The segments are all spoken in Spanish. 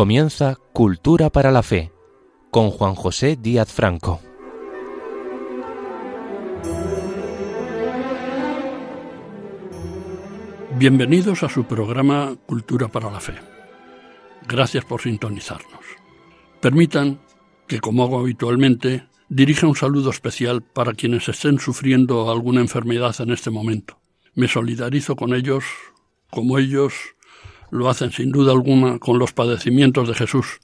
Comienza Cultura para la Fe con Juan José Díaz Franco. Bienvenidos a su programa Cultura para la Fe. Gracias por sintonizarnos. Permitan que, como hago habitualmente, dirija un saludo especial para quienes estén sufriendo alguna enfermedad en este momento. Me solidarizo con ellos, como ellos lo hacen sin duda alguna con los padecimientos de Jesús,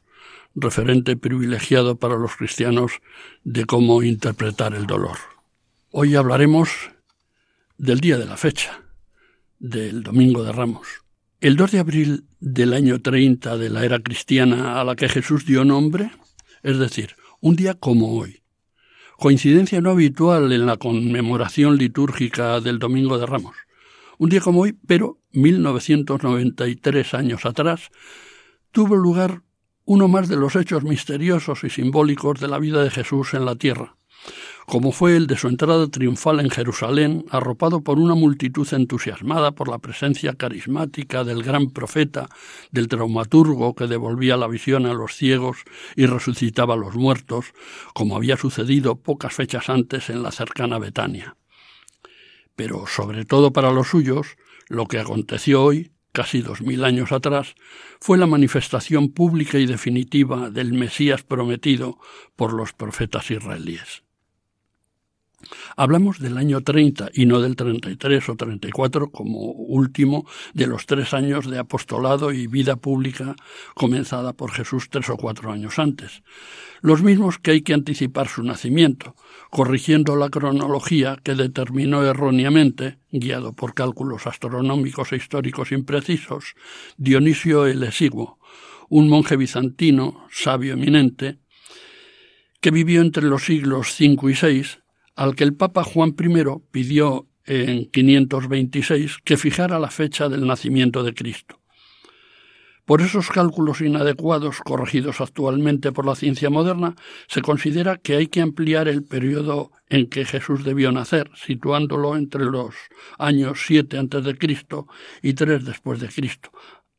referente privilegiado para los cristianos de cómo interpretar el dolor. Hoy hablaremos del día de la fecha, del Domingo de Ramos. El 2 de abril del año 30 de la era cristiana a la que Jesús dio nombre, es decir, un día como hoy. Coincidencia no habitual en la conmemoración litúrgica del Domingo de Ramos. Un día como hoy, pero 1993 años atrás, tuvo lugar uno más de los hechos misteriosos y simbólicos de la vida de Jesús en la tierra, como fue el de su entrada triunfal en Jerusalén, arropado por una multitud entusiasmada por la presencia carismática del gran profeta, del traumaturgo que devolvía la visión a los ciegos y resucitaba a los muertos, como había sucedido pocas fechas antes en la cercana Betania. Pero, sobre todo para los suyos, lo que aconteció hoy, casi 2000 años atrás, fue la manifestación pública y definitiva del Mesías prometido por los profetas israelíes. Hablamos del año 30 y no del 33 o 34 como último de los 3 años de apostolado y vida pública comenzada por Jesús 3 o 4 años antes, los mismos que hay que anticipar su nacimiento, corrigiendo la cronología que determinó erróneamente, guiado por cálculos astronómicos e históricos imprecisos, Dionisio el Exiguo, un monje bizantino, sabio eminente, que vivió entre los siglos V y VI, al que el Papa Juan I pidió en 526 que fijara la fecha del nacimiento de Cristo. Por esos cálculos inadecuados, corregidos actualmente por la ciencia moderna, se considera que hay que ampliar el periodo en que Jesús debió nacer, situándolo entre los años 7 antes de Cristo y 3 después de Cristo,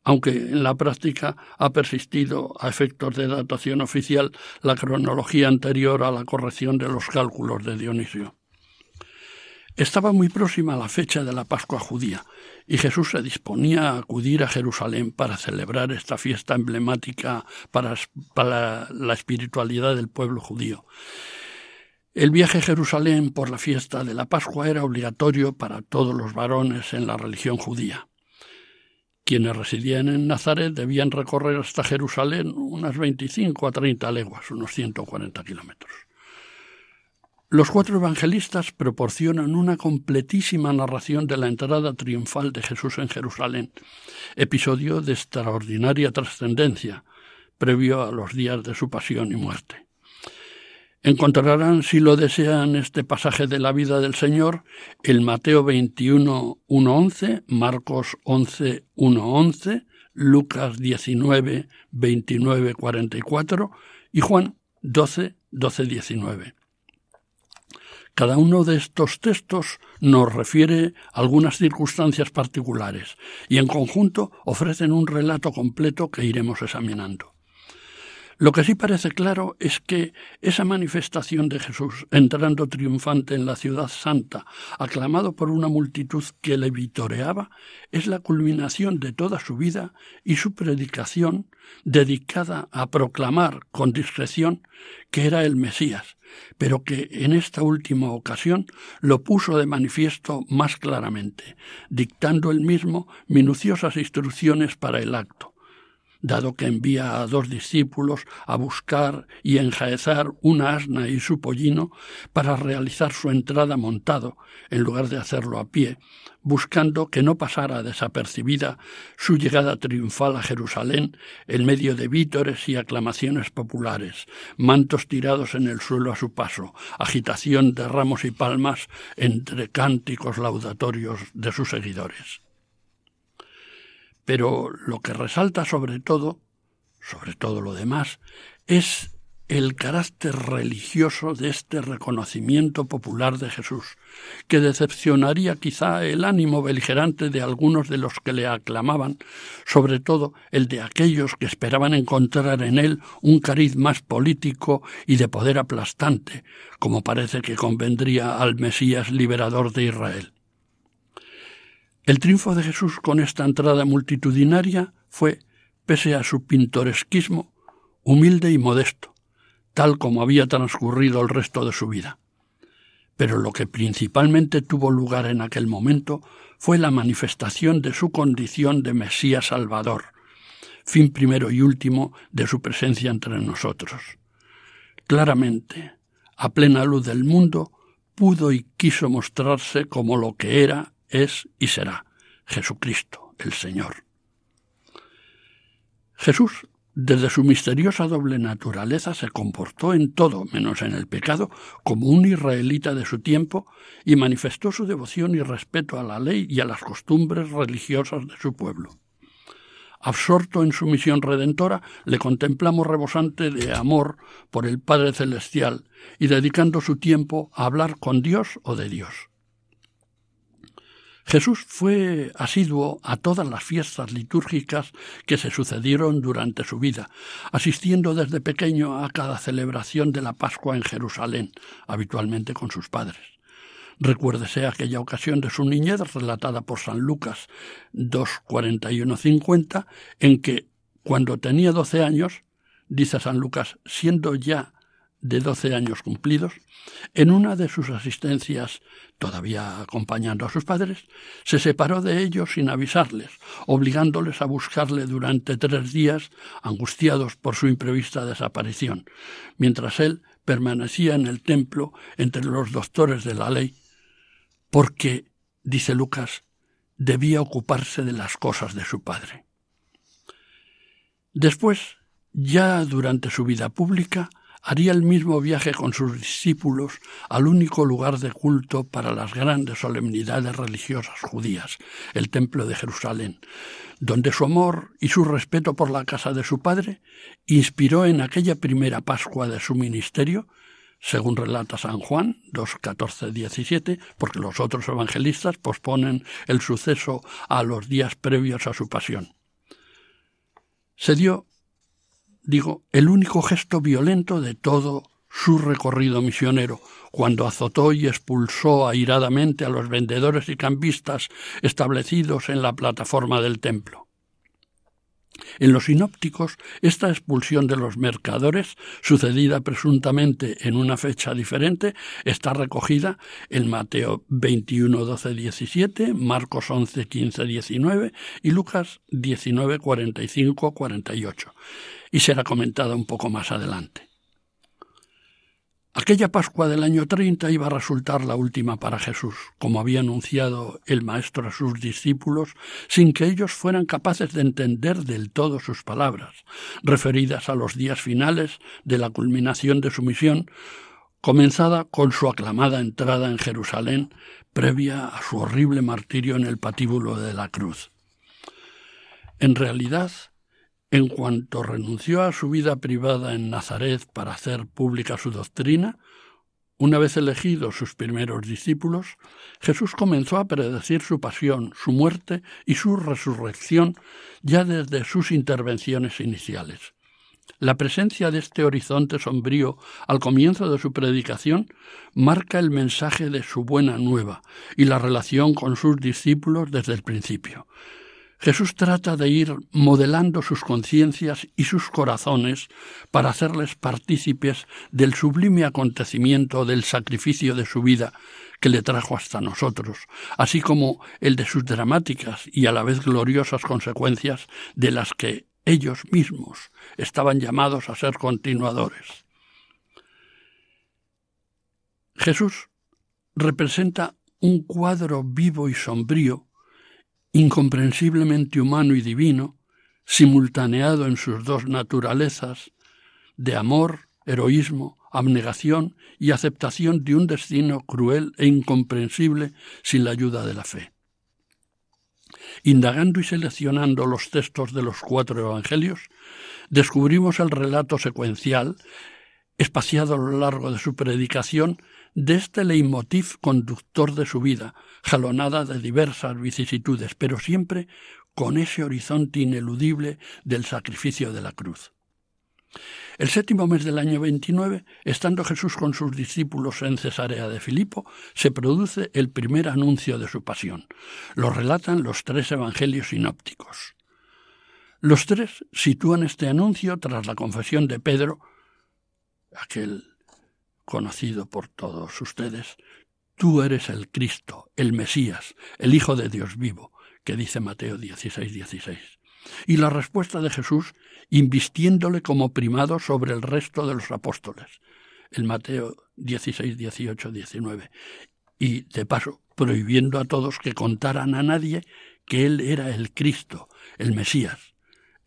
aunque en la práctica ha persistido a efectos de datación oficial la cronología anterior a la corrección de los cálculos de Dionisio. Estaba muy próxima la fecha de la Pascua judía, y Jesús se disponía a acudir a Jerusalén para celebrar esta fiesta emblemática para la espiritualidad del pueblo judío. El viaje a Jerusalén por la fiesta de la Pascua era obligatorio para todos los varones en la religión judía. Quienes residían en Nazaret debían recorrer hasta Jerusalén unas 25 a 30 leguas, unos 140 kilómetros. Los 4 evangelistas proporcionan una completísima narración de la entrada triunfal de Jesús en Jerusalén, episodio de extraordinaria trascendencia, previo a los días de su pasión y muerte. Encontrarán, si lo desean, este pasaje de la vida del Señor en Mateo 21, 1:11, Marcos 11, 1:11, Lucas 19, 29, 44 y Juan 12, 12, 19. Cada uno de estos textos nos refiere a algunas circunstancias particulares y en conjunto ofrecen un relato completo que iremos examinando. Lo que sí parece claro es que esa manifestación de Jesús entrando triunfante en la ciudad santa, aclamado por una multitud que le vitoreaba, es la culminación de toda su vida y su predicación dedicada a proclamar con discreción que era el Mesías, pero que en esta última ocasión lo puso de manifiesto más claramente, dictando él mismo minuciosas instrucciones para el acto, dado que envía a 2 discípulos a buscar y enjaezar una asna y su pollino para realizar su entrada montado, en lugar de hacerlo a pie, buscando que no pasara desapercibida su llegada triunfal a Jerusalén en medio de vítores y aclamaciones populares, mantos tirados en el suelo a su paso, agitación de ramos y palmas entre cánticos laudatorios de sus seguidores. Pero lo que resalta sobre todo lo demás, es el carácter religioso de este reconocimiento popular de Jesús, que decepcionaría quizá el ánimo beligerante de algunos de los que le aclamaban, sobre todo el de aquellos que esperaban encontrar en él un cariz más político y de poder aplastante, como parece que convendría al Mesías liberador de Israel. El triunfo de Jesús con esta entrada multitudinaria fue, pese a su pintoresquismo, humilde y modesto, tal como había transcurrido el resto de su vida. Pero lo que principalmente tuvo lugar en aquel momento fue la manifestación de su condición de Mesías Salvador, fin primero y último de su presencia entre nosotros. Claramente, a plena luz del mundo, pudo y quiso mostrarse como lo que era, es y será, Jesucristo, el Señor. Jesús, desde su misteriosa doble naturaleza, se comportó en todo, menos en el pecado, como un israelita de su tiempo y manifestó su devoción y respeto a la ley y a las costumbres religiosas de su pueblo. Absorto en su misión redentora, le contemplamos rebosante de amor por el Padre Celestial y dedicando su tiempo a hablar con Dios o de Dios. Jesús fue asiduo a todas las fiestas litúrgicas que se sucedieron durante su vida, asistiendo desde pequeño a cada celebración de la Pascua en Jerusalén, habitualmente con sus padres. Recuérdese aquella ocasión de su niñez relatada por San Lucas 2:41-50, en que, cuando tenía 12 años, dice San Lucas, siendo ya de 12 años cumplidos, en una de sus asistencias, todavía acompañando a sus padres, se separó de ellos sin avisarles, obligándoles a buscarle durante 3 días, angustiados por su imprevista desaparición, mientras él permanecía en el templo entre los doctores de la ley, porque, dice Lucas, debía ocuparse de las cosas de su padre. Después, ya durante su vida pública, haría el mismo viaje con sus discípulos al único lugar de culto para las grandes solemnidades religiosas judías, el Templo de Jerusalén, donde su amor y su respeto por la casa de su padre inspiró en aquella primera Pascua de su ministerio, según relata San Juan 2:14-17, porque los otros evangelistas posponen el suceso a los días previos a su pasión. Se dio, el único gesto violento de todo su recorrido misionero, cuando azotó y expulsó airadamente a los vendedores y cambistas establecidos en la plataforma del templo. En los sinópticos, esta expulsión de los mercadores, sucedida presuntamente en una fecha diferente, está recogida en Mateo 21:12-17, Marcos 11:15-19 y Lucas 19:45-48. Y será comentada un poco más adelante. Aquella Pascua del año 30 iba a resultar la última para Jesús, como había anunciado el Maestro a sus discípulos, sin que ellos fueran capaces de entender del todo sus palabras, referidas a los días finales de la culminación de su misión, comenzada con su aclamada entrada en Jerusalén, previa a su horrible martirio en el patíbulo de la cruz. En realidad, en cuanto renunció a su vida privada en Nazaret para hacer pública su doctrina, una vez elegidos sus primeros discípulos, Jesús comenzó a predecir su pasión, su muerte y su resurrección ya desde sus intervenciones iniciales. La presencia de este horizonte sombrío al comienzo de su predicación marca el mensaje de su buena nueva y la relación con sus discípulos desde el principio. Jesús trata de ir modelando sus conciencias y sus corazones para hacerles partícipes del sublime acontecimiento del sacrificio de su vida que le trajo hasta nosotros, así como el de sus dramáticas y a la vez gloriosas consecuencias de las que ellos mismos estaban llamados a ser continuadores. Jesús representa un cuadro vivo y sombrío, incomprensiblemente humano y divino, simultaneado en sus dos naturalezas, de amor, heroísmo, abnegación y aceptación de un destino cruel e incomprensible sin la ayuda de la fe. Indagando y seleccionando los textos de los 4 evangelios, descubrimos el relato secuencial espaciado a lo largo de su predicación de este leitmotiv conductor de su vida, jalonada de diversas vicisitudes, pero siempre con ese horizonte ineludible del sacrificio de la cruz. El séptimo mes del año 29, estando Jesús con sus discípulos en Cesarea de Filipo, se produce el primer anuncio de su pasión. Lo relatan los tres evangelios sinópticos. Los tres sitúan este anuncio tras la confesión de Pedro, aquel conocido por todos ustedes: «Tú eres el Cristo, el Mesías, el Hijo de Dios vivo», que dice Mateo 16:16. Y la respuesta de Jesús, invistiéndole como primado sobre el resto de los apóstoles, en Mateo 16, 18, 19, y, de paso, prohibiendo a todos que contaran a nadie que él era el Cristo, el Mesías,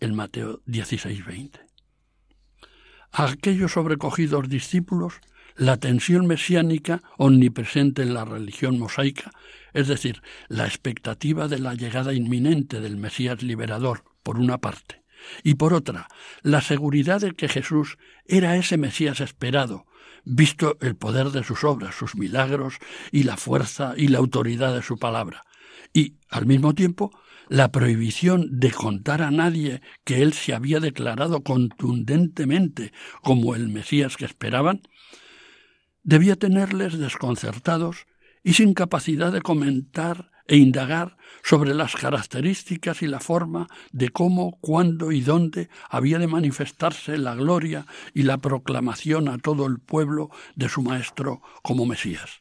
en Mateo 16, 20. A aquellos sobrecogidos discípulos, la tensión mesiánica omnipresente en la religión mosaica, es decir, la expectativa de la llegada inminente del Mesías liberador, por una parte, y por otra, la seguridad de que Jesús era ese Mesías esperado, visto el poder de sus obras, sus milagros y la fuerza y la autoridad de su palabra, y, al mismo tiempo, la prohibición de contar a nadie que él se había declarado contundentemente como el Mesías que esperaban, debía tenerles desconcertados y sin capacidad de comentar e indagar sobre las características y la forma de cómo, cuándo y dónde había de manifestarse la gloria y la proclamación a todo el pueblo de su Maestro como Mesías.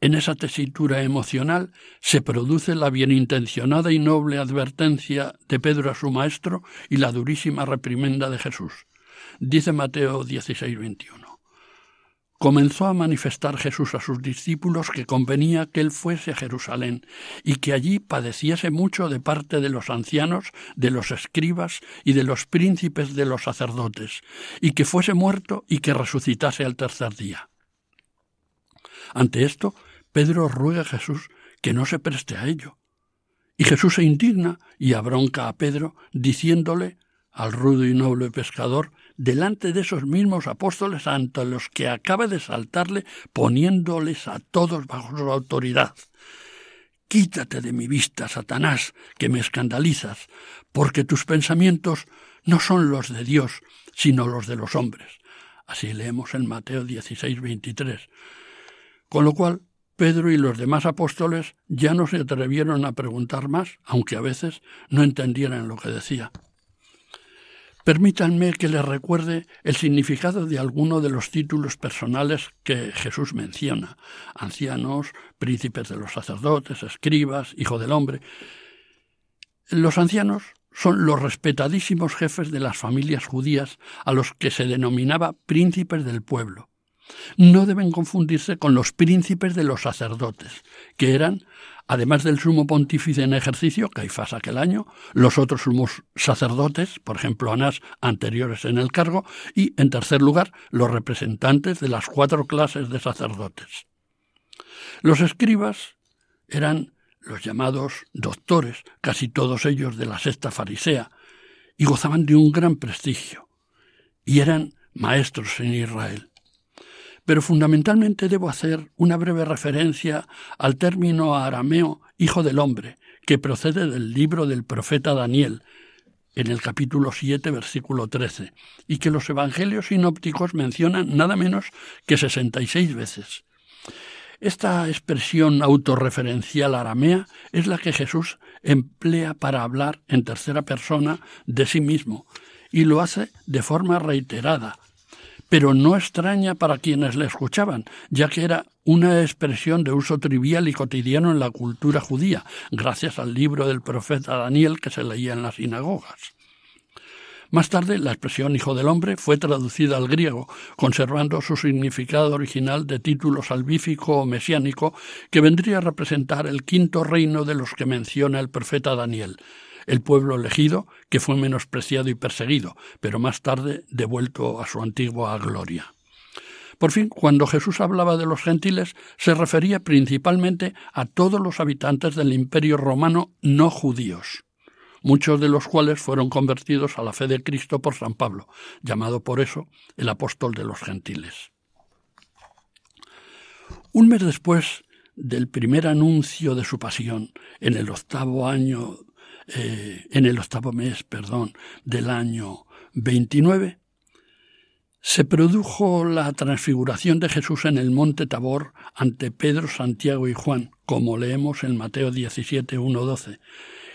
En esa tesitura emocional se produce la bienintencionada y noble advertencia de Pedro a su Maestro y la durísima reprimenda de Jesús. Dice Mateo 16:21. Comenzó a manifestar Jesús a sus discípulos que convenía que él fuese a Jerusalén y que allí padeciese mucho de parte de los ancianos, de los escribas y de los príncipes de los sacerdotes, y que fuese muerto y que resucitase al tercer día. Ante esto, Pedro ruega a Jesús que no se preste a ello. Y Jesús se indigna y abronca a Pedro, diciéndole, al rudo y noble pescador, delante de esos mismos apóstoles ante los que acaba de saltarle, poniéndoles a todos bajo su autoridad: «Quítate de mi vista, Satanás, que me escandalizas, porque tus pensamientos no son los de Dios, sino los de los hombres». Así leemos en Mateo 16, 23. Con lo cual, Pedro y los demás apóstoles ya no se atrevieron a preguntar más, aunque a veces no entendieran lo que decía. Permítanme que les recuerde el significado de alguno de los títulos personales que Jesús menciona: ancianos, príncipes de los sacerdotes, escribas, hijo del hombre. Los ancianos son los respetadísimos jefes de las familias judías a los que se denominaba príncipes del pueblo. No deben confundirse con los príncipes de los sacerdotes, que eran, además del sumo pontífice en ejercicio, Caifás aquel año, los otros sumos sacerdotes, por ejemplo Anás, anteriores en el cargo, y, en tercer lugar, los representantes de las cuatro clases de sacerdotes. Los escribas eran los llamados doctores, casi todos ellos de la secta farisea, y gozaban de un gran prestigio, y eran maestros en Israel. Pero fundamentalmente debo hacer una breve referencia al término arameo «hijo del hombre», que procede del libro del profeta Daniel, en el capítulo 7, versículo 13, y que los evangelios sinópticos mencionan nada menos que 66 veces. Esta expresión autorreferencial aramea es la que Jesús emplea para hablar en tercera persona de sí mismo, y lo hace de forma reiterada, pero no extraña para quienes le escuchaban, ya que era una expresión de uso trivial y cotidiano en la cultura judía, gracias al libro del profeta Daniel que se leía en las sinagogas. Más tarde, la expresión «hijo del hombre» fue traducida al griego, conservando su significado original de título salvífico o mesiánico, que vendría a representar el quinto reino de los que menciona el profeta Daniel, el pueblo elegido, que fue menospreciado y perseguido, pero más tarde devuelto a su antigua gloria. Por fin, cuando Jesús hablaba de los gentiles, se refería principalmente a todos los habitantes del Imperio Romano no judíos. muchos de los cuales fueron convertidos a la fe de Cristo por San Pablo, llamado por eso el apóstol de los gentiles. Un mes después del primer anuncio de su pasión, en el octavo mes del año 29, se produjo la transfiguración de Jesús en el monte Tabor ante Pedro, Santiago y Juan, como leemos en Mateo 17, 1-12.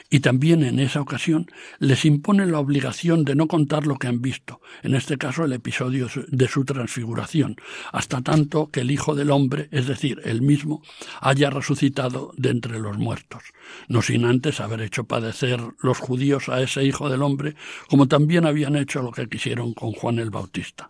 Y también en esa ocasión les impone la obligación de no contar lo que han visto, en este caso el episodio de su transfiguración, hasta tanto que el Hijo del Hombre, es decir, él mismo, haya resucitado de entre los muertos, no sin antes haber hecho padecer los judíos a ese Hijo del Hombre, como también habían hecho lo que quisieron con Juan el Bautista.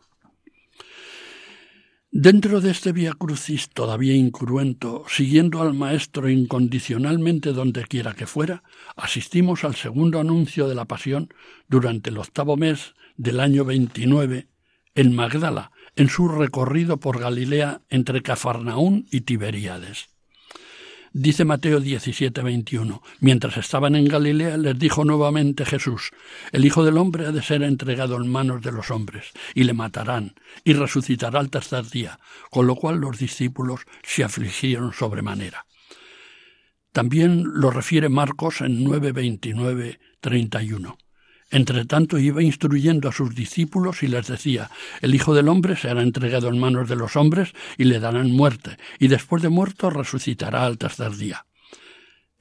Dentro de este Vía Crucis todavía incruento, siguiendo al Maestro incondicionalmente donde quiera que fuera, asistimos al segundo anuncio de la Pasión durante el octavo mes del año 29 en Magdala, en su recorrido por Galilea entre Cafarnaún y Tiberíades. Dice Mateo 17:21, mientras estaban en Galilea les dijo nuevamente Jesús: el Hijo del Hombre ha de ser entregado en manos de los hombres, y le matarán, y resucitará al tercer día, con lo cual los discípulos se afligieron sobremanera. También lo refiere Marcos en 9:29-31. Entre tanto iba instruyendo a sus discípulos y les decía: el Hijo del Hombre será entregado en manos de los hombres y le darán muerte, y después de muerto resucitará al tercer día.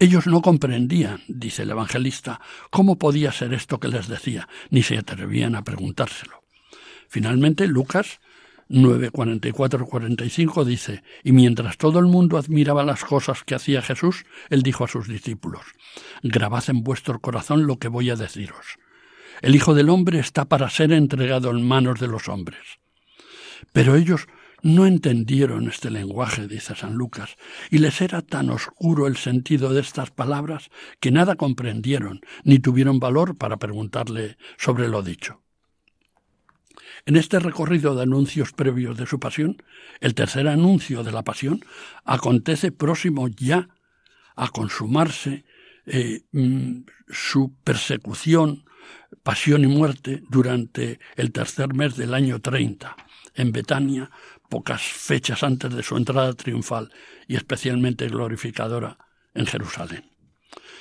Ellos no comprendían, dice el evangelista, cómo podía ser esto que les decía, ni se atrevían a preguntárselo. Finalmente, Lucas 9:44-45 dice: y mientras todo el mundo admiraba las cosas que hacía Jesús, él dijo a sus discípulos: grabad en vuestro corazón lo que voy a deciros. El Hijo del Hombre está para ser entregado en manos de los hombres. Pero ellos no entendieron este lenguaje, dice San Lucas, y les era tan oscuro el sentido de estas palabras que nada comprendieron, ni tuvieron valor para preguntarle sobre lo dicho. En este recorrido de anuncios previos de su pasión, el tercer anuncio de la pasión acontece próximo ya a consumarse su persecución, pasión y muerte durante el tercer mes del año 30, en Betania, pocas fechas antes de su entrada triunfal y especialmente glorificadora en Jerusalén.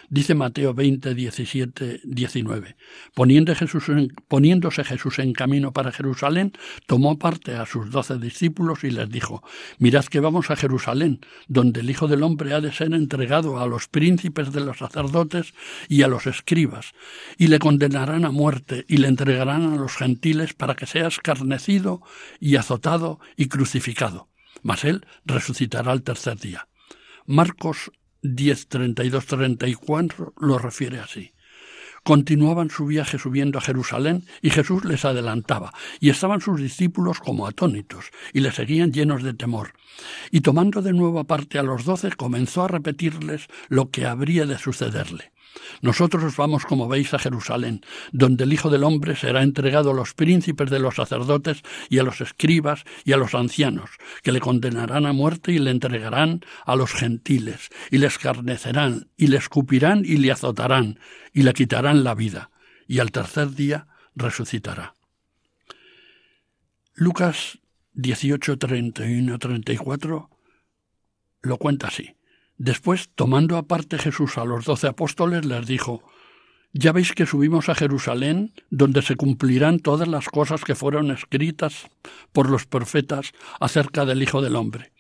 Dice Mateo 20:17-19, poniéndose Jesús en camino para Jerusalén, tomó aparte a sus 12 discípulos y les dijo: mirad que vamos a Jerusalén, donde el Hijo del Hombre ha de ser entregado a los príncipes de los sacerdotes y a los escribas, y le condenarán a muerte y le entregarán a los gentiles para que sea escarnecido y azotado y crucificado, mas él resucitará al tercer día. Marcos 10:32-34 lo refiere así. Continuaban su viaje subiendo a Jerusalén y Jesús les adelantaba, y estaban sus discípulos como atónitos, y le seguían llenos de temor. Y tomando de nuevo aparte a los 12, comenzó a repetirles lo que habría de sucederle. Nosotros vamos, como veis, a Jerusalén, donde el Hijo del Hombre será entregado a los príncipes de los sacerdotes y a los escribas y a los ancianos, que le condenarán a muerte y le entregarán a los gentiles, y le escarnecerán, y le escupirán y le azotarán, y le quitarán la vida, y al tercer día resucitará. Lucas 18:31-34 lo cuenta así. Después, tomando aparte Jesús a los 12 apóstoles, les dijo: «Ya veis que subimos a Jerusalén, donde se cumplirán todas las cosas que fueron escritas por los profetas acerca del Hijo del Hombre,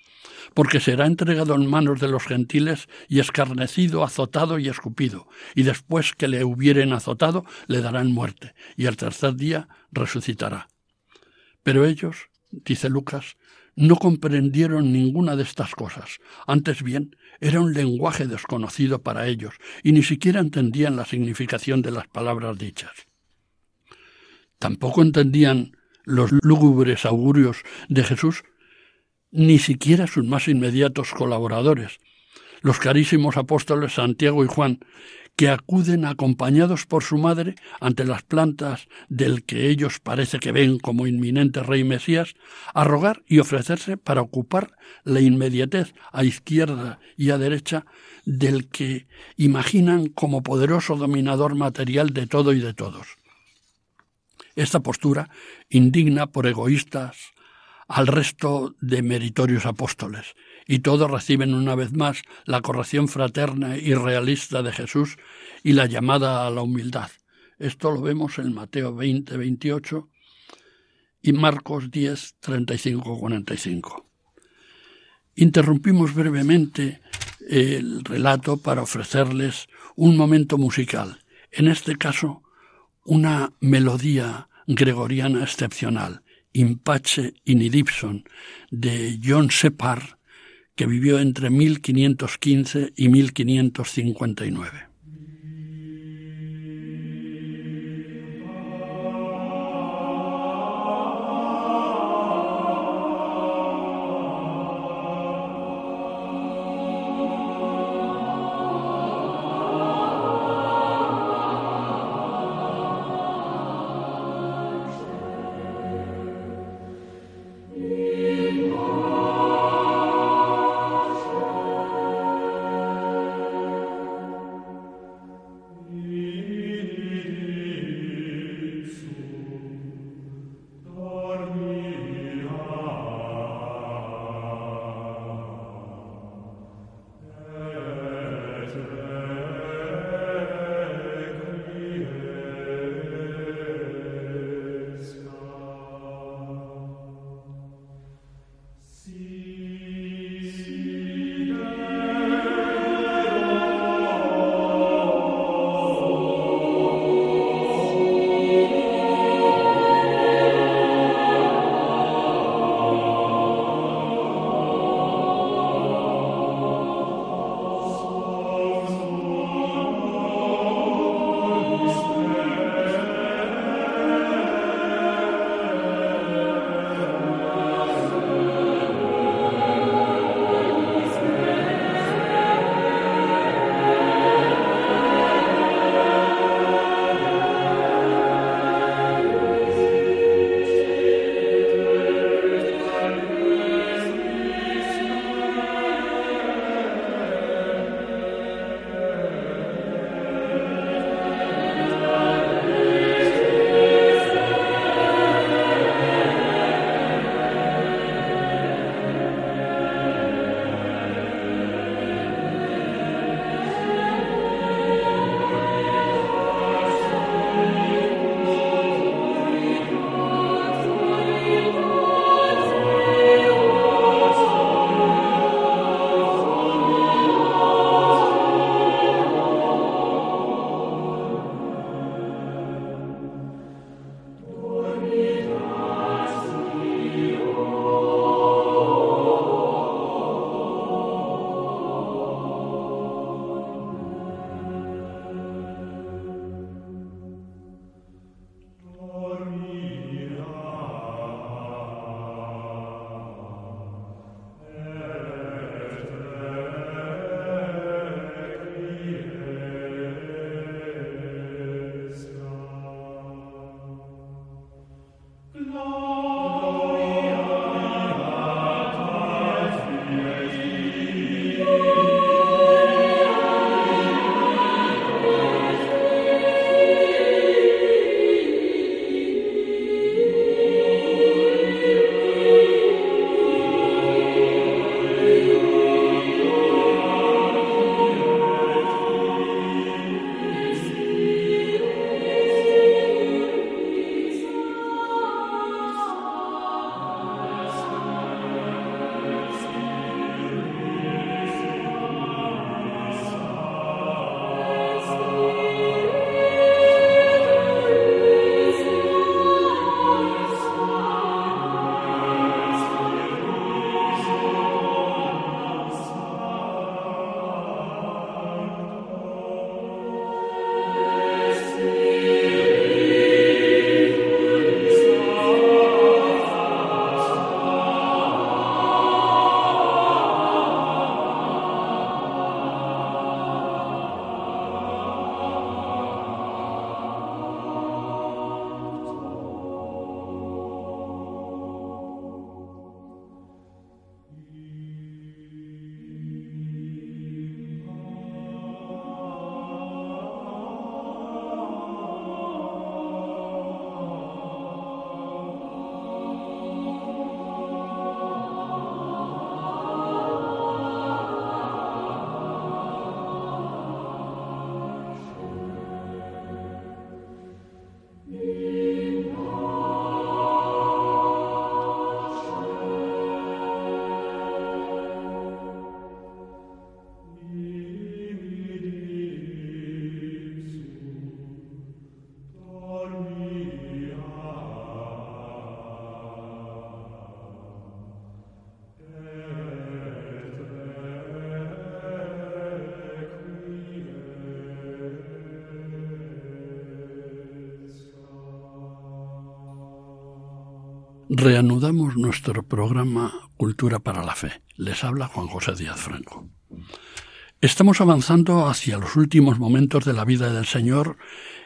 porque será entregado en manos de los gentiles y escarnecido, azotado y escupido, y después que le hubieren azotado, le darán muerte, y al tercer día resucitará». Pero ellos, dice Lucas, no comprendieron ninguna de estas cosas. Antes bien, era un lenguaje desconocido para ellos y ni siquiera entendían la significación de las palabras dichas. Tampoco entendían los lúgubres augurios de Jesús, ni siquiera sus más inmediatos colaboradores, los carísimos apóstoles Santiago y Juan, que acuden acompañados por su madre ante las plantas del que ellos parece que ven como inminente rey Mesías, a rogar y ofrecerse para ocupar la inmediatez a izquierda y a derecha del que imaginan como poderoso dominador material de todo y de todos. Esta postura indigna por egoístas al resto de meritorios apóstoles, y todos reciben una vez más la corrección fraterna y realista de Jesús y la llamada a la humildad. Esto lo vemos en Mateo 20, 28 y Marcos 10, 35, 45. Interrumpimos brevemente el relato para ofrecerles un momento musical, en este caso una melodía gregoriana excepcional, In Pace in Idipsum, de John Sheppard, que vivió entre 1515 y 1559. Reanudamos nuestro programa Cultura para la Fe. Les habla Juan José Díaz Franco. Estamos avanzando hacia los últimos momentos de la vida del Señor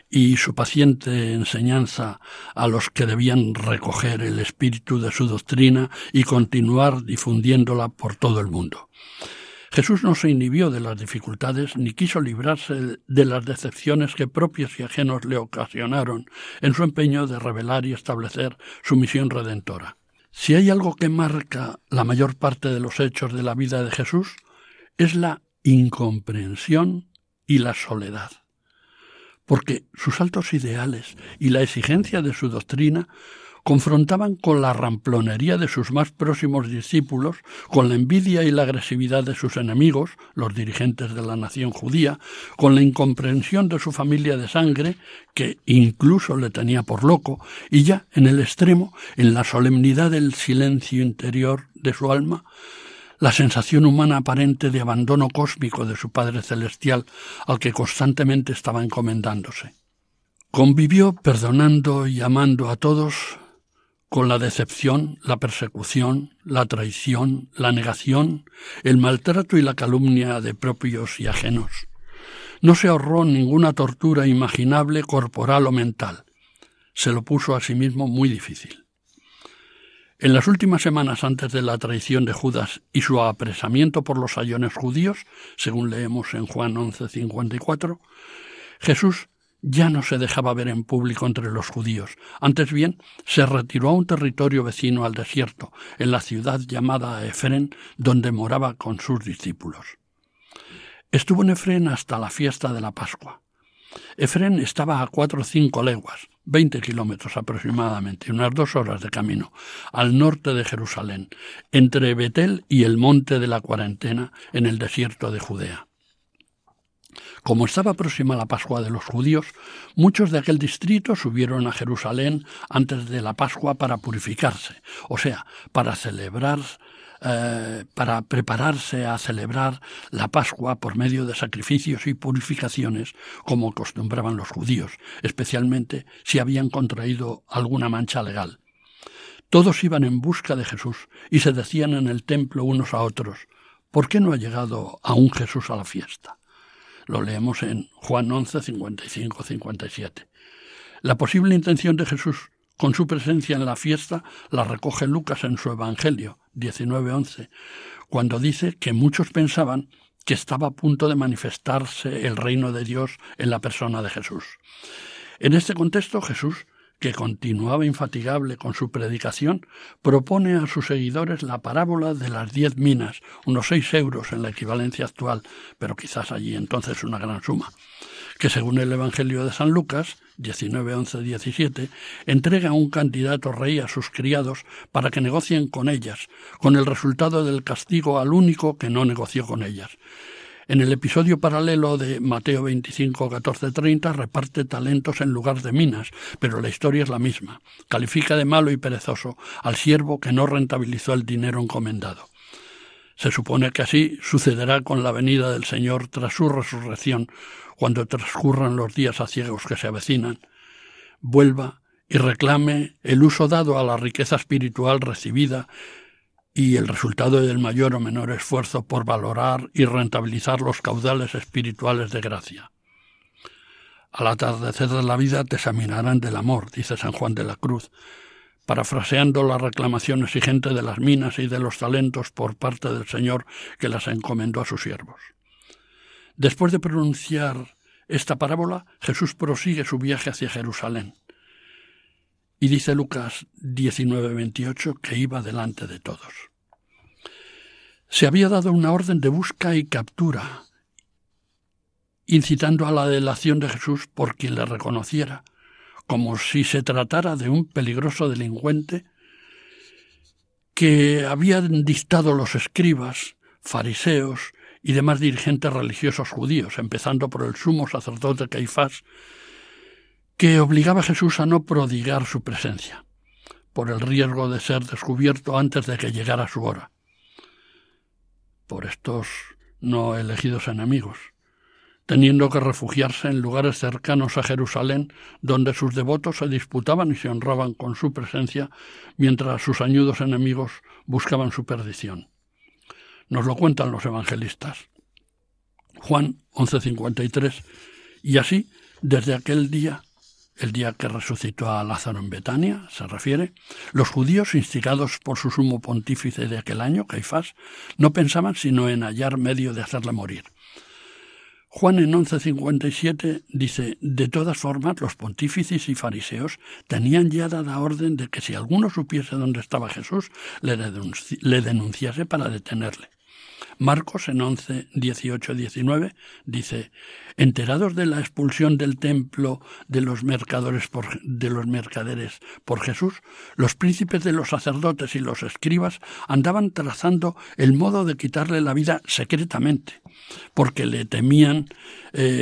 y su paciente enseñanza a los que debían recoger el espíritu de su doctrina y continuar difundiéndola por todo el mundo. Jesús no se inhibió de las dificultades ni quiso librarse de las decepciones que propios y ajenos le ocasionaron en su empeño de revelar y establecer su misión redentora. Si hay algo que marca la mayor parte de los hechos de la vida de Jesús, es la incomprensión y la soledad, porque sus altos ideales y la exigencia de su doctrina confrontaban con la ramplonería de sus más próximos discípulos, con la envidia y la agresividad de sus enemigos, los dirigentes de la nación judía, con la incomprensión de su familia de sangre, que incluso le tenía por loco, y ya en el extremo, en la solemnidad del silencio interior de su alma, la sensación humana aparente de abandono cósmico de su Padre Celestial, al que constantemente estaba encomendándose. Convivió perdonando y amando a todos con la decepción, la persecución, la traición, la negación, el maltrato y la calumnia de propios y ajenos. No se ahorró ninguna tortura imaginable, corporal o mental. Se lo puso a sí mismo muy difícil. En las últimas semanas antes de la traición de Judas y su apresamiento por los sayones judíos, según leemos en Juan 11:54, Jesús ya no se dejaba ver en público entre los judíos. Antes bien, se retiró a un territorio vecino al desierto, en la ciudad llamada Efrén, donde moraba con sus discípulos. Estuvo en Efrén hasta la fiesta de la Pascua. Efrén estaba a 4 o 5 leguas, 20 kilómetros aproximadamente, unas 2 horas de camino, al norte de Jerusalén, entre Betel y el monte de la Cuarentena, en el desierto de Judea. Como estaba próxima la Pascua de los judíos, muchos de aquel distrito subieron a Jerusalén antes de la Pascua para purificarse, o sea, para prepararse a celebrar la Pascua por medio de sacrificios y purificaciones, como acostumbraban los judíos, especialmente si habían contraído alguna mancha legal. Todos iban en busca de Jesús y se decían en el templo unos a otros: ¿por qué no ha llegado aún Jesús a la fiesta? Lo leemos en Juan 11, 55-57. La posible intención de Jesús con su presencia en la fiesta la recoge Lucas en su Evangelio 19:11, cuando dice que muchos pensaban que estaba a punto de manifestarse el reino de Dios en la persona de Jesús. En este contexto, Jesús, que continuaba infatigable con su predicación, propone a sus seguidores la parábola de las 10 minas, unos 6 euros en la equivalencia actual, pero quizás allí entonces una gran suma, que según el Evangelio de San Lucas, 19:11-17, entrega a un candidato rey a sus criados para que negocien con ellas, con el resultado del castigo al único que no negoció con ellas. En el episodio paralelo de Mateo 25:14-30 reparte talentos en lugar de minas, pero la historia es la misma. Califica de malo y perezoso al siervo que no rentabilizó el dinero encomendado. Se supone que así sucederá con la venida del Señor tras su resurrección, cuando transcurran los días aciagos que se avecinan. Vuelva y reclame el uso dado a la riqueza espiritual recibida, y el resultado del mayor o menor esfuerzo por valorar y rentabilizar los caudales espirituales de gracia. Al atardecer de la vida te examinarán del amor, dice San Juan de la Cruz, parafraseando la reclamación exigente de las minas y de los talentos por parte del Señor que las encomendó a sus siervos. Después de pronunciar esta parábola, Jesús prosigue su viaje hacia Jerusalén. Y dice Lucas 19:28 que iba delante de todos. Se había dado una orden de busca y captura, incitando a la delación de Jesús por quien le reconociera, como si se tratara de un peligroso delincuente que habían dictado los escribas, fariseos y demás dirigentes religiosos judíos, empezando por el sumo sacerdote Caifás, que obligaba a Jesús a no prodigar su presencia, por el riesgo de ser descubierto antes de que llegara su hora, por estos no elegidos enemigos, teniendo que refugiarse en lugares cercanos a Jerusalén, donde sus devotos se disputaban y se honraban con su presencia, mientras sus añudos enemigos buscaban su perdición. Nos lo cuentan los evangelistas. Juan 11:53. Y así, desde aquel día, el día que resucitó a Lázaro en Betania, se refiere, los judíos, instigados por su sumo pontífice de aquel año, Caifás, no pensaban sino en hallar medio de hacerle morir. Juan en 11:57 dice: de todas formas, los pontífices y fariseos tenían ya dada orden de que si alguno supiese dónde estaba Jesús, le denunciase para detenerle. Marcos en 11:18-19 dice: enterados de la expulsión del templo de los mercaderes por Jesús, los príncipes de los sacerdotes y los escribas andaban trazando el modo de quitarle la vida secretamente, porque le temían,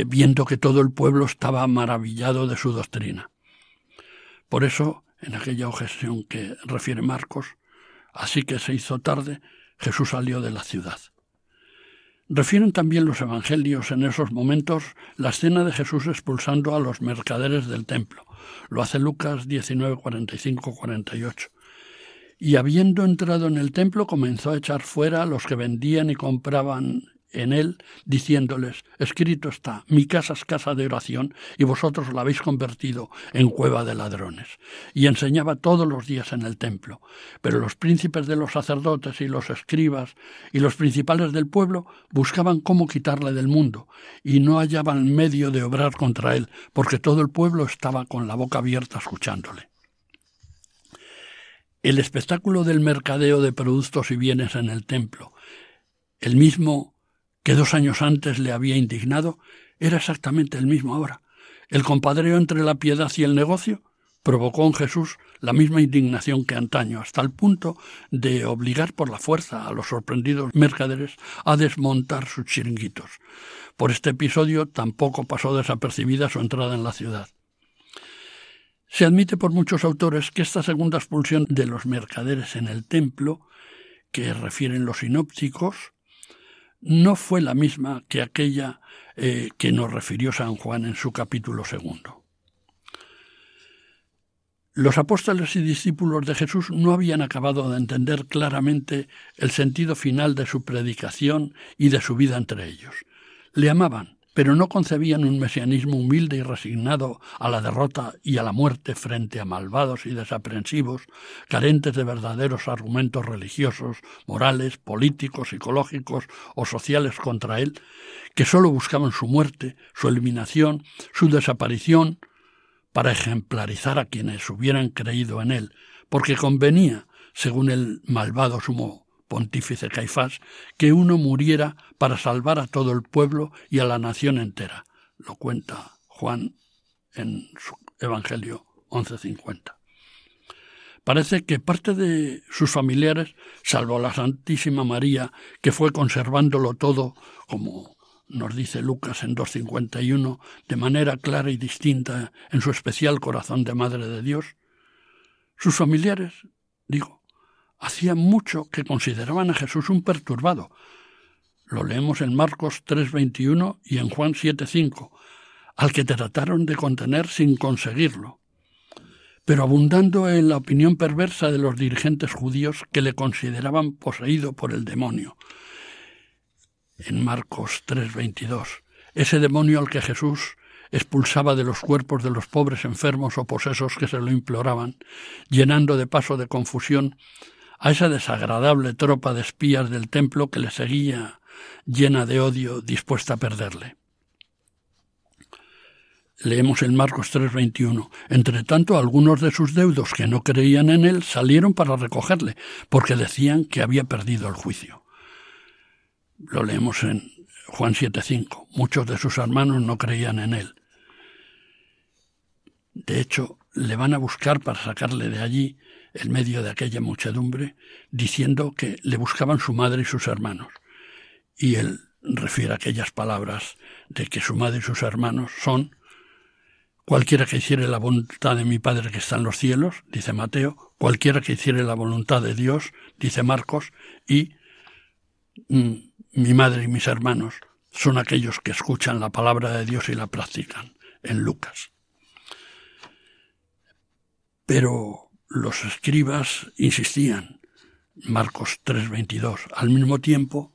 viendo que todo el pueblo estaba maravillado de su doctrina. Por eso, en aquella ocasión que refiere Marcos, así que se hizo tarde, Jesús salió de la ciudad. Refieren también los evangelios en esos momentos la escena de Jesús expulsando a los mercaderes del templo. Lo hace Lucas 19:45-48. Y habiendo entrado en el templo, comenzó a echar fuera a los que vendían y compraban en él, diciéndoles: escrito está, mi casa es casa de oración, y vosotros la habéis convertido en cueva de ladrones. Y enseñaba todos los días en el templo. Pero los príncipes de los sacerdotes y los escribas y los principales del pueblo buscaban cómo quitarle del mundo, y no hallaban medio de obrar contra él, porque todo el pueblo estaba con la boca abierta escuchándole. El espectáculo del mercadeo de productos y bienes en el templo, el mismo que 2 años antes le había indignado, era exactamente el mismo ahora. El compadreo entre la piedad y el negocio provocó en Jesús la misma indignación que antaño, hasta el punto de obligar por la fuerza a los sorprendidos mercaderes a desmontar sus chiringuitos. Por este episodio tampoco pasó desapercibida su entrada en la ciudad. Se admite por muchos autores que esta segunda expulsión de los mercaderes en el templo, que refieren los sinópticos, no fue la misma que aquella que nos refirió San Juan en su capítulo 2. Los apóstoles y discípulos de Jesús no habían acabado de entender claramente el sentido final de su predicación y de su vida entre ellos. Le amaban, pero no concebían un mesianismo humilde y resignado a la derrota y a la muerte frente a malvados y desaprensivos, carentes de verdaderos argumentos religiosos, morales, políticos, psicológicos o sociales contra él, que sólo buscaban su muerte, su eliminación, su desaparición, para ejemplarizar a quienes hubieran creído en él, porque convenía, según el malvado sumo pontífice Caifás, que uno muriera para salvar a todo el pueblo y a la nación entera. Lo cuenta Juan en su Evangelio 11:50. Parece que parte de sus familiares, salvo la Santísima María, que fue conservándolo todo, como nos dice Lucas en 2:51, de manera clara y distinta en su especial corazón de Madre de Dios, sus familiares, hacía mucho que consideraban a Jesús un perturbado. Lo leemos en Marcos 3:21 y en Juan 7:5, al que trataron de contener sin conseguirlo, pero abundando en la opinión perversa de los dirigentes judíos que le consideraban poseído por el demonio. En Marcos 3:22, ese demonio al que Jesús expulsaba de los cuerpos de los pobres enfermos o posesos que se lo imploraban, llenando de paso de confusión a esa desagradable tropa de espías del templo que le seguía, llena de odio, dispuesta a perderle. Leemos en Marcos 3:21. Entretanto, algunos de sus deudos que no creían en él salieron para recogerle, porque decían que había perdido el juicio. Lo leemos en Juan 7:5. Muchos de sus hermanos no creían en él. De hecho, le van a buscar para sacarle de allí, en medio de aquella muchedumbre, diciendo que le buscaban su madre y sus hermanos. Y él refiere aquellas palabras de que su madre y sus hermanos son cualquiera que hiciere la voluntad de mi Padre que está en los cielos, dice Mateo, cualquiera que hiciere la voluntad de Dios, dice Marcos, y mi madre y mis hermanos son aquellos que escuchan la palabra de Dios y la practican, en Lucas. Pero los escribas insistían, Marcos 3:22, al mismo tiempo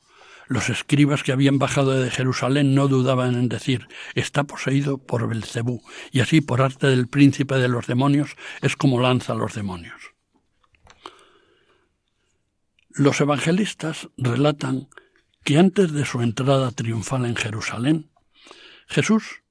los escribas que habían bajado de Jerusalén no dudaban en decir, está poseído por Belcebú, y así por arte del príncipe de los demonios es como lanza a los demonios. Los evangelistas relatan que antes de su entrada triunfal en Jerusalén, Jesús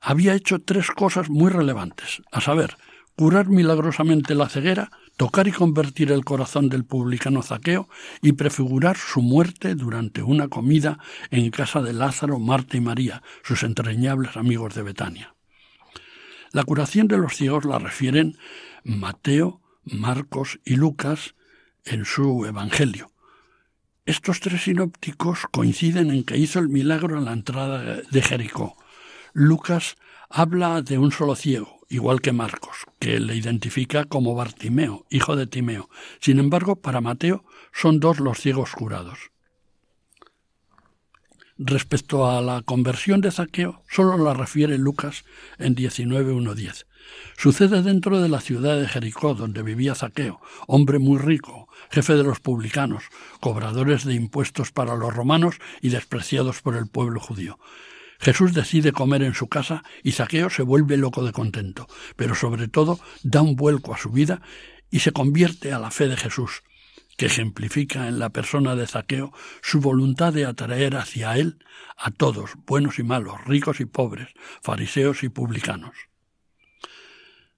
había hecho tres cosas muy relevantes, a saber, curar milagrosamente la ceguera, tocar y convertir el corazón del publicano Zaqueo y prefigurar su muerte durante una comida en casa de Lázaro, Marta y María, sus entrañables amigos de Betania. La curación de los ciegos la refieren Mateo, Marcos y Lucas en su Evangelio. Estos tres sinópticos coinciden en que hizo el milagro en la entrada de Jericó. Lucas habla de un solo ciego, igual que Marcos, que le identifica como Bartimeo, hijo de Timeo. Sin embargo, para Mateo son dos los ciegos curados. Respecto a la conversión de Zaqueo, solo la refiere Lucas en 19:1-10. Sucede dentro de la ciudad de Jericó, donde vivía Zaqueo, hombre muy rico, jefe de los publicanos, cobradores de impuestos para los romanos y despreciados por el pueblo judío. Jesús decide comer en su casa y Zaqueo se vuelve loco de contento, pero sobre todo da un vuelco a su vida y se convierte a la fe de Jesús, que ejemplifica en la persona de Zaqueo su voluntad de atraer hacia él a todos, buenos y malos, ricos y pobres, fariseos y publicanos.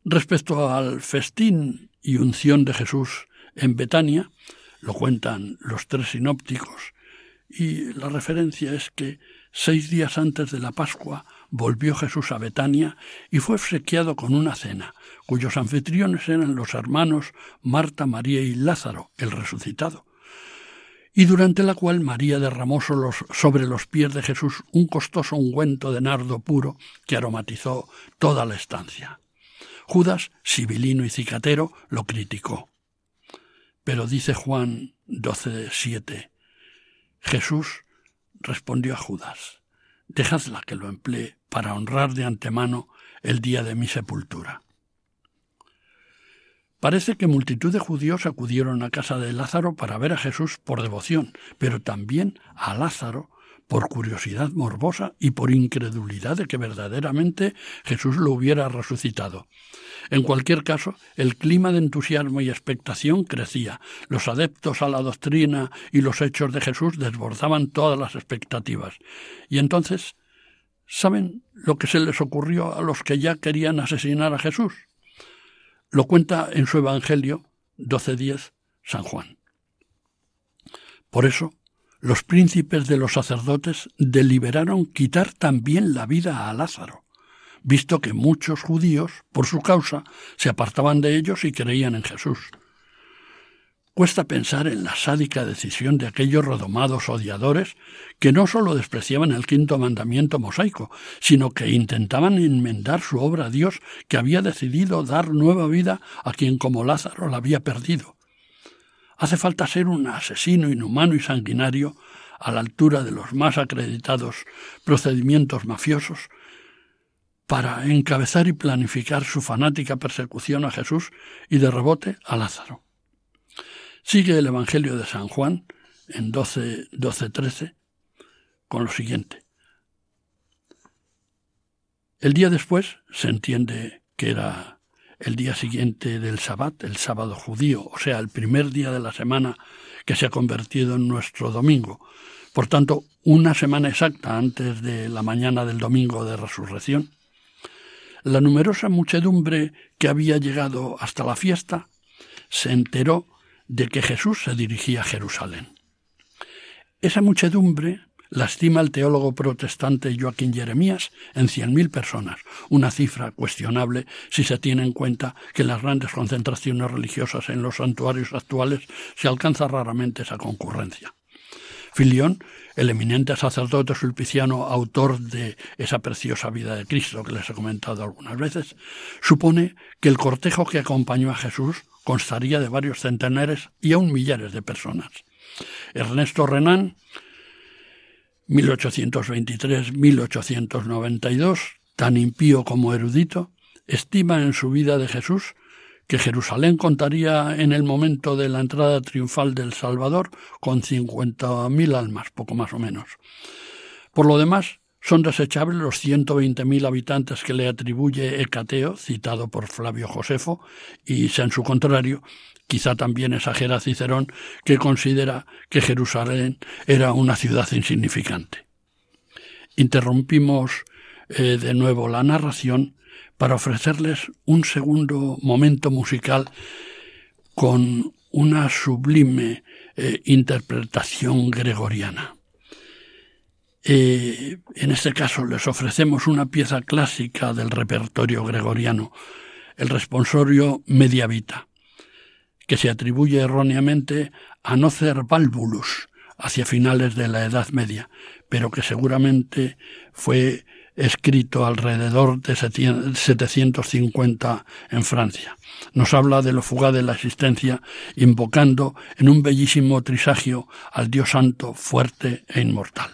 Respecto al festín y unción de Jesús en Betania, lo cuentan los tres sinópticos, y la referencia es que 6 días antes de la Pascua volvió Jesús a Betania y fue obsequiado con una cena, cuyos anfitriones eran los hermanos Marta, María y Lázaro, el resucitado, y durante la cual María derramó sobre los pies de Jesús un costoso ungüento de nardo puro que aromatizó toda la estancia. Judas, sibilino y cicatero, lo criticó. Pero dice Juan 12:7, Jesús respondió a Judas, «Dejadla que lo emplee para honrar de antemano el día de mi sepultura». Parece que multitud de judíos acudieron a casa de Lázaro para ver a Jesús por devoción, pero también a Lázaro por curiosidad morbosa y por incredulidad de que verdaderamente Jesús lo hubiera resucitado. En cualquier caso, el clima de entusiasmo y expectación crecía. Los adeptos a la doctrina y los hechos de Jesús desbordaban todas las expectativas. Y entonces, ¿saben lo que se les ocurrió a los que ya querían asesinar a Jesús? Lo cuenta en su Evangelio 12:10 San Juan. Por eso, los príncipes de los sacerdotes deliberaron quitar también la vida a Lázaro, visto que muchos judíos, por su causa, se apartaban de ellos y creían en Jesús. Cuesta pensar en la sádica decisión de aquellos redomados odiadores que no solo despreciaban el quinto mandamiento mosaico, sino que intentaban enmendar su obra a Dios, que había decidido dar nueva vida a quien como Lázaro la había perdido. Hace falta ser un asesino inhumano y sanguinario a la altura de los más acreditados procedimientos mafiosos para encabezar y planificar su fanática persecución a Jesús y de rebote a Lázaro. Sigue el Evangelio de San Juan en 12:13 con lo siguiente. El día después, se entiende que era el día siguiente del Sabbat, el sábado judío, o sea, el primer día de la semana que se ha convertido en nuestro domingo. Por tanto, una semana exacta antes de la mañana del domingo de resurrección. La numerosa muchedumbre que había llegado hasta la fiesta se enteró de que Jesús se dirigía a Jerusalén. Esa muchedumbre la estima el teólogo protestante Joaquín Jeremías en 100.000 personas, una cifra cuestionable si se tiene en cuenta que en las grandes concentraciones religiosas en los santuarios actuales se alcanza raramente esa concurrencia. Filión, el eminente sacerdote sulpiciano, autor de esa preciosa vida de Cristo que les he comentado algunas veces, supone que el cortejo que acompañó a Jesús constaría de varios centenares y aún millares de personas. Ernesto Renán 1823-1892, tan impío como erudito, estima en su vida de Jesús que Jerusalén contaría en el momento de la entrada triunfal del Salvador con 50.000 almas, poco más o menos. Por lo demás, son desechables los 120.000 habitantes que le atribuye Hecateo, citado por Flavio Josefo, y, en su contrario, quizá también exagera Cicerón, que considera que Jerusalén era una ciudad insignificante. Interrumpimos de nuevo la narración para ofrecerles un segundo momento musical con una sublime interpretación gregoriana. En este caso les ofrecemos una pieza clásica del repertorio gregoriano, el responsorio Mediavita, que se atribuye erróneamente a Notker Balbulus hacia finales de la Edad Media, pero que seguramente fue escrito alrededor de 750 en Francia. Nos habla de lo fugaz de la existencia, invocando en un bellísimo trisagio al Dios santo, fuerte e inmortal.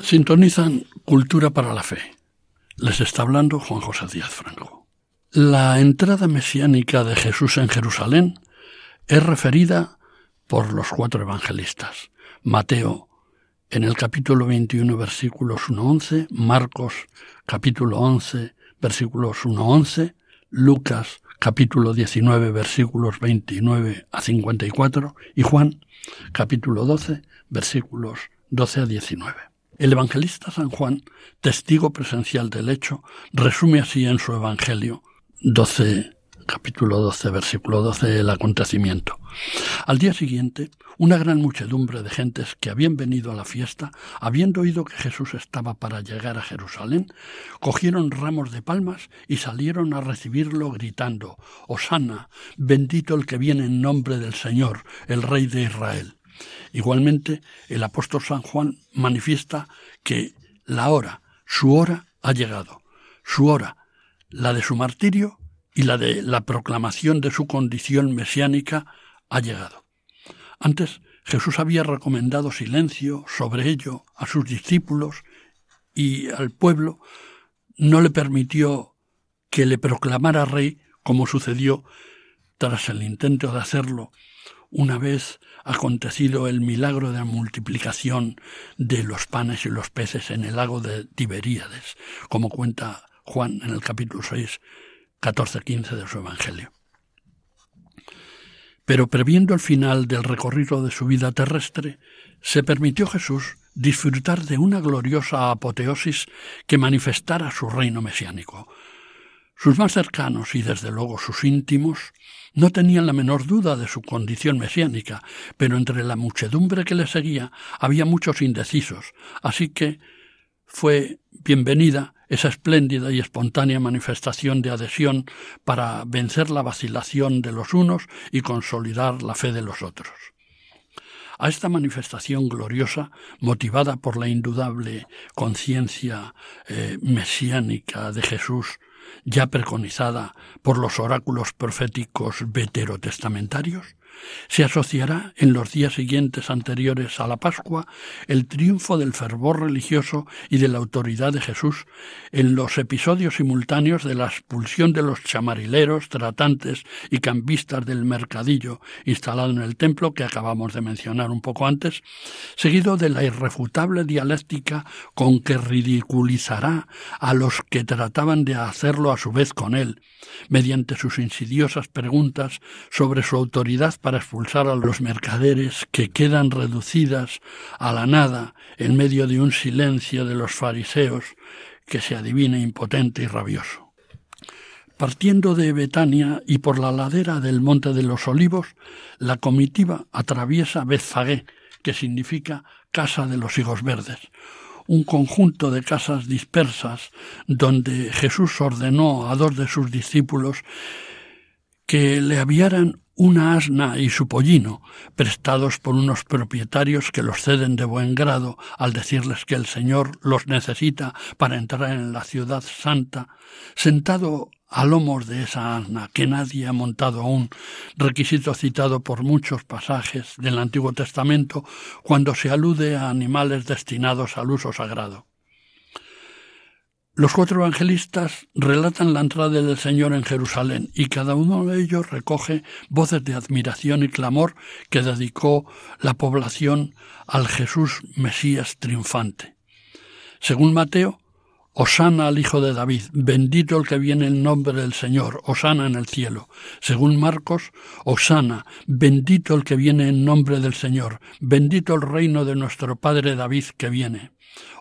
Sintonizan Cultura para la Fe. Les está hablando Juan José Díaz Franco. La entrada mesiánica de Jesús en Jerusalén es referida por los cuatro evangelistas. Mateo, en el capítulo 21, versículos 1-11, Marcos, capítulo 11, versículos 1-11, Lucas, capítulo 19, versículos 29-54, y Juan, capítulo 12, versículos 12-19. El evangelista San Juan, testigo presencial del hecho, resume así en su evangelio, capítulo 12, versículo 12, el acontecimiento. Al día siguiente, una gran muchedumbre de gentes que habían venido a la fiesta, habiendo oído que Jesús estaba para llegar a Jerusalén, cogieron ramos de palmas y salieron a recibirlo gritando: «Hosana, bendito el que viene en nombre del Señor, el Rey de Israel». Igualmente, el apóstol San Juan manifiesta que la hora, su hora, ha llegado. Su hora, la de su martirio, y la de la proclamación de su condición mesiánica ha llegado. Antes, Jesús había recomendado silencio sobre ello a sus discípulos y al pueblo, no le permitió que le proclamara rey, como sucedió tras el intento de hacerlo una vez acontecido el milagro de la multiplicación de los panes y los peces en el lago de Tiberíades, como cuenta Juan en el capítulo 6, 14-15 de su evangelio. Pero previendo el final del recorrido de su vida terrestre, se permitió Jesús disfrutar de una gloriosa apoteosis que manifestara su reino mesiánico. Sus más cercanos y desde luego sus íntimos no tenían la menor duda de su condición mesiánica, pero entre la muchedumbre que le seguía había muchos indecisos, así que fue bienvenida esa espléndida y espontánea manifestación de adhesión para vencer la vacilación de los unos y consolidar la fe de los otros. A esta manifestación gloriosa, motivada por la indudable conciencia mesiánica de Jesús, ya preconizada por los oráculos proféticos veterotestamentarios, se asociará en los días siguientes anteriores a la Pascua el triunfo del fervor religioso y de la autoridad de Jesús en los episodios simultáneos de la expulsión de los chamarileros, tratantes y cambistas del mercadillo instalado en el templo, que acabamos de mencionar un poco antes, seguido de la irrefutable dialéctica con que ridiculizará a los que trataban de hacerlo a su vez con él, mediante sus insidiosas preguntas sobre su autoridad para expulsar a los mercaderes, que quedan reducidas a la nada en medio de un silencio de los fariseos que se adivina impotente y rabioso. Partiendo de Betania y por la ladera del Monte de los Olivos, la comitiva atraviesa Bethfagé, que significa Casa de los Higos Verdes, un conjunto de casas dispersas donde Jesús ordenó a dos de sus discípulos que le aviaran una asna y su pollino, prestados por unos propietarios que los ceden de buen grado al decirles que el Señor los necesita para entrar en la ciudad santa, sentado a lomos de esa asna, que nadie ha montado aún, requisito citado por muchos pasajes del Antiguo Testamento cuando se alude a animales destinados al uso sagrado. Los cuatro evangelistas relatan la entrada del Señor en Jerusalén y cada uno de ellos recoge voces de admiración y clamor que dedicó la población al Jesús Mesías triunfante. Según Mateo, «Hosana al Hijo de David, bendito el que viene en nombre del Señor, hosana en el cielo». Según Marcos, «Hosana, bendito el que viene en nombre del Señor, bendito el reino de nuestro padre David que viene».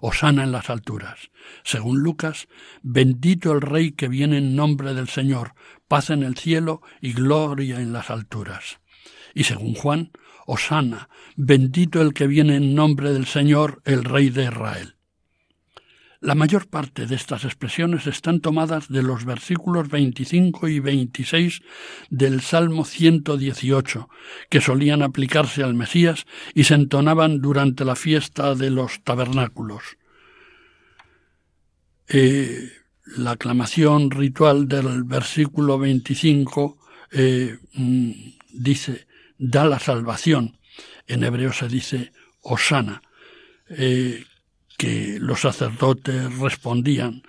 Hosana en las alturas. Según Lucas, bendito el Rey que viene en nombre del Señor, paz en el cielo y gloria en las alturas. Y según Juan, Hosana, bendito el que viene en nombre del Señor, el Rey de Israel. La mayor parte de estas expresiones están tomadas de los versículos 25 y 26 del Salmo 118, que solían aplicarse al Mesías y se entonaban durante la fiesta de los tabernáculos. La aclamación ritual del versículo 25 dice, «Da la salvación». En hebreo se dice, «Hosana». Que los sacerdotes respondían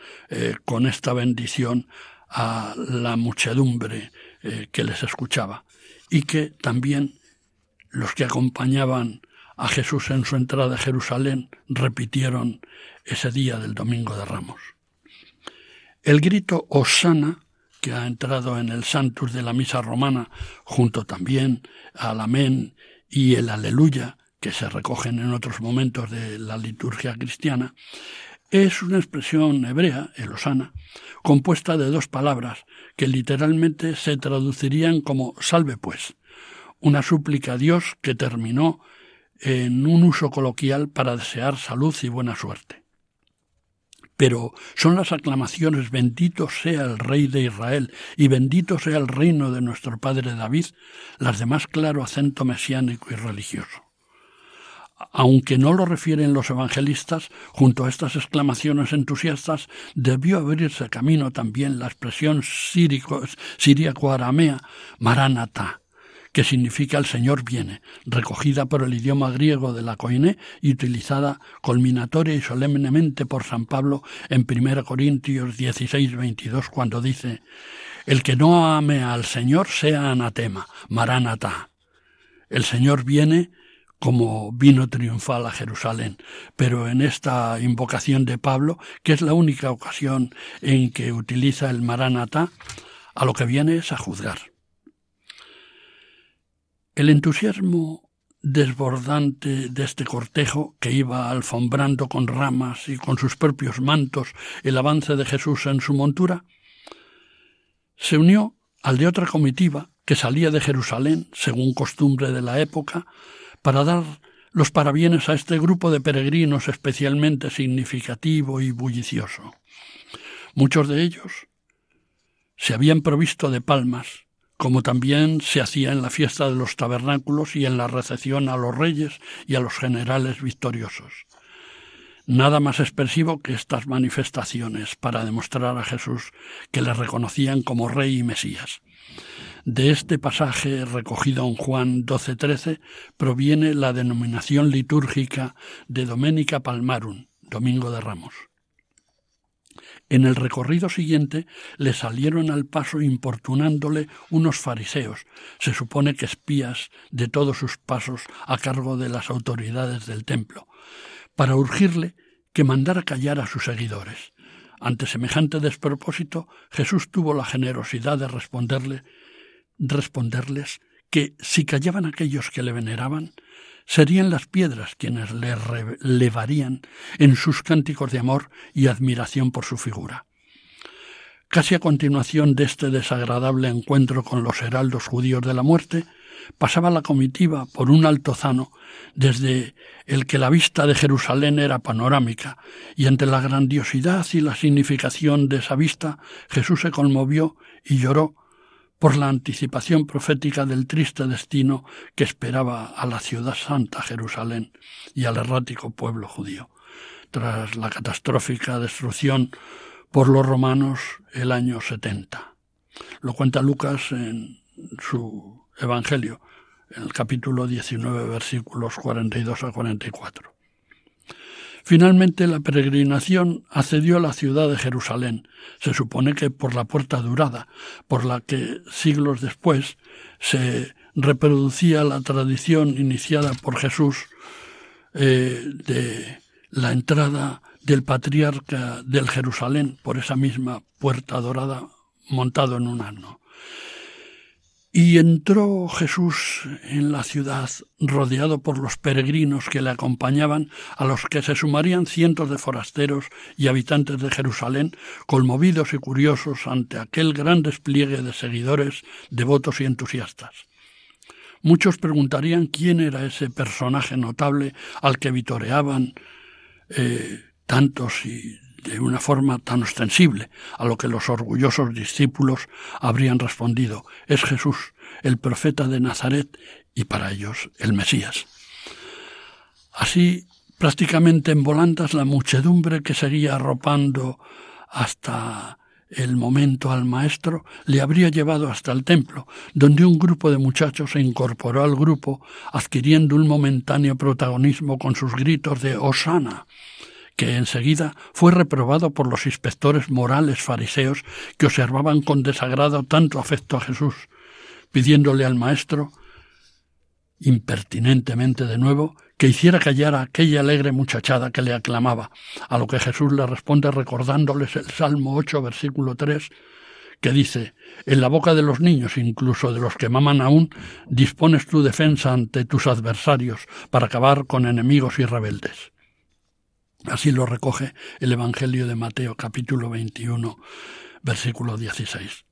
con esta bendición a la muchedumbre que les escuchaba, y que también los que acompañaban a Jesús en su entrada a Jerusalén repitieron ese día del Domingo de Ramos. El grito «Hosana», que ha entrado en el Sanctus de la misa romana, junto también al Amén y el Aleluya, que se recogen en otros momentos de la liturgia cristiana, es una expresión hebrea, el Hosana, compuesta de dos palabras que literalmente se traducirían como «salve pues», una súplica a Dios que terminó en un uso coloquial para desear salud y buena suerte. Pero son las aclamaciones «Bendito sea el Rey de Israel» y «Bendito sea el reino de nuestro padre David» las de más claro acento mesiánico y religioso. Aunque no lo refieren los evangelistas, junto a estas exclamaciones entusiastas debió abrirse camino también la expresión siríaco-aramea «Maranatá», que significa «el Señor viene», recogida por el idioma griego de la Koiné y utilizada culminatoria y solemnemente por San Pablo en 1 Corintios 16:22 cuando dice «El que no ame al Señor sea anatema, Maranatá». El Señor viene como vino triunfal a Jerusalén, pero en esta invocación de Pablo, que es la única ocasión en que utiliza el Maranatá, a lo que viene es a juzgar. El entusiasmo desbordante de este cortejo, que iba alfombrando con ramas y con sus propios mantos el avance de Jesús en su montura, se unió al de otra comitiva que salía de Jerusalén, según costumbre de la época, para dar los parabienes a este grupo de peregrinos especialmente significativo y bullicioso. Muchos de ellos se habían provisto de palmas, como también se hacía en la fiesta de los tabernáculos y en la recepción a los reyes y a los generales victoriosos. Nada más expresivo que estas manifestaciones para demostrar a Jesús que le reconocían como Rey y Mesías. De este pasaje recogido en Juan 12:13 proviene la denominación litúrgica de Domenica Palmarum, Domingo de Ramos. En el recorrido siguiente le salieron al paso importunándole unos fariseos, se supone que espías de todos sus pasos a cargo de las autoridades del templo, para urgirle que mandara callar a sus seguidores. Ante semejante despropósito, Jesús tuvo la generosidad de responderles que si callaban aquellos que le veneraban, serían las piedras quienes le relevarían en sus cánticos de amor y admiración por su figura. Casi a continuación de este desagradable encuentro con los heraldos judíos de la muerte, pasaba la comitiva por un altozano desde el que la vista de Jerusalén era panorámica, y ante la grandiosidad y la significación de esa vista, Jesús se conmovió y lloró por la anticipación profética del triste destino que esperaba a la ciudad santa Jerusalén y al errático pueblo judío, tras la catastrófica destrucción por los romanos el año 70. Lo cuenta Lucas en su Evangelio, en el capítulo 19, versículos 42 a 44. Finalmente, la peregrinación accedió a la ciudad de Jerusalén, se supone que por la puerta dorada, por la que siglos después se reproducía la tradición iniciada por Jesús de la entrada del patriarca del Jerusalén por esa misma puerta dorada montado en un asno. Y entró Jesús en la ciudad rodeado por los peregrinos que le acompañaban, a los que se sumarían cientos de forasteros y habitantes de Jerusalén, conmovidos y curiosos ante aquel gran despliegue de seguidores, devotos y entusiastas. Muchos preguntarían quién era ese personaje notable al que vitoreaban tantos y de una forma tan ostensible, a lo que los orgullosos discípulos habrían respondido: es Jesús, el profeta de Nazaret, y para ellos el Mesías. Así, prácticamente en volandas, la muchedumbre que seguía arropando hasta el momento al maestro le habría llevado hasta el templo, donde un grupo de muchachos se incorporó al grupo, adquiriendo un momentáneo protagonismo con sus gritos de «Hosana», que enseguida fue reprobado por los inspectores morales fariseos que observaban con desagrado tanto afecto a Jesús, pidiéndole al maestro, impertinentemente de nuevo, que hiciera callar a aquella alegre muchachada que le aclamaba, a lo que Jesús le responde recordándoles el Salmo 8, versículo 3, que dice: «En la boca de los niños, incluso de los que maman aún, dispones tu defensa ante tus adversarios para acabar con enemigos y rebeldes». Así lo recoge el Evangelio de Mateo, capítulo 21, versículo 16.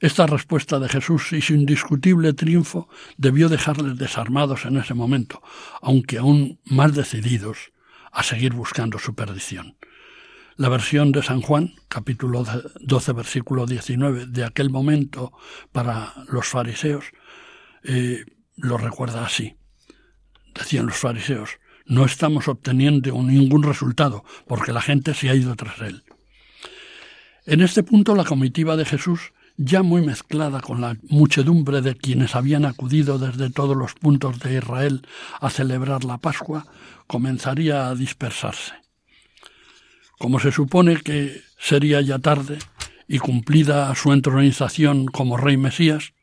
Esta respuesta de Jesús y su indiscutible triunfo debió dejarles desarmados en ese momento, aunque aún más decididos a seguir buscando su perdición. La versión de San Juan, capítulo 12, versículo 19, de aquel momento para los fariseos, lo recuerda así. Decían los fariseos: «No estamos obteniendo ningún resultado, porque la gente se ha ido tras él». En este punto la comitiva de Jesús, ya muy mezclada con la muchedumbre de quienes habían acudido desde todos los puntos de Israel a celebrar la Pascua, comenzaría a dispersarse. Como se supone que sería ya tarde y cumplida su entronización como rey Mesías,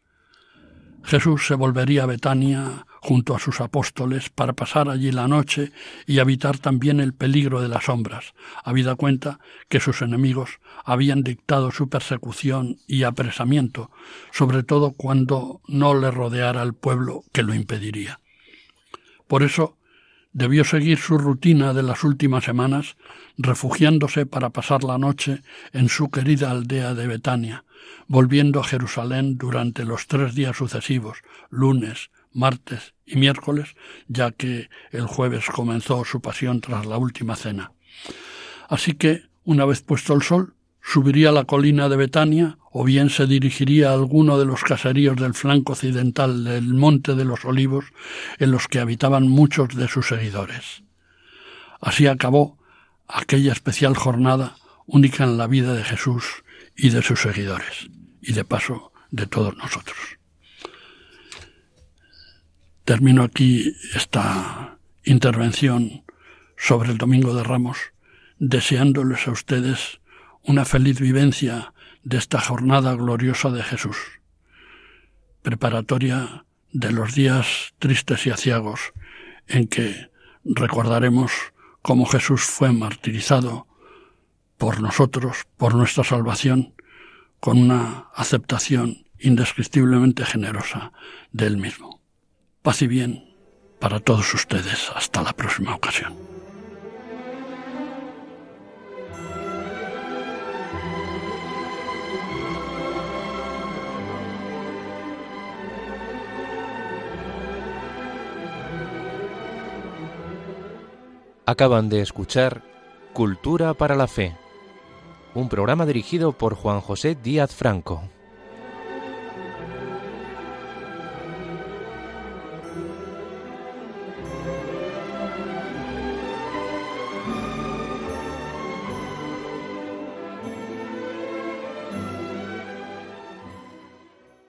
Jesús se volvería a Betania junto a sus apóstoles para pasar allí la noche y evitar también el peligro de las sombras, habida cuenta que sus enemigos habían dictado su persecución y apresamiento, sobre todo cuando no le rodeara el pueblo que lo impediría. Por eso debió seguir su rutina de las últimas semanas, refugiándose para pasar la noche en su querida aldea de Betania, volviendo a Jerusalén durante los 3 días sucesivos, lunes, martes y miércoles, ya que el jueves comenzó su pasión tras la última cena. Así que, una vez puesto el sol, subiría a la colina de Betania o bien se dirigiría a alguno de los caseríos del flanco occidental del Monte de los Olivos, en los que habitaban muchos de sus seguidores. Así acabó aquella especial jornada única en la vida de Jesús y de sus seguidores, y de paso de todos nosotros. Termino aquí esta intervención sobre el Domingo de Ramos, deseándoles a ustedes una feliz vivencia de esta jornada gloriosa de Jesús, preparatoria de los días tristes y aciagos en que recordaremos cómo Jesús fue martirizado por nosotros, por nuestra salvación, con una aceptación indescriptiblemente generosa de él mismo. Paz y bien para todos ustedes. Hasta la próxima ocasión. Acaban de escuchar Cultura para la Fe, un programa dirigido por Juan José Díaz Franco.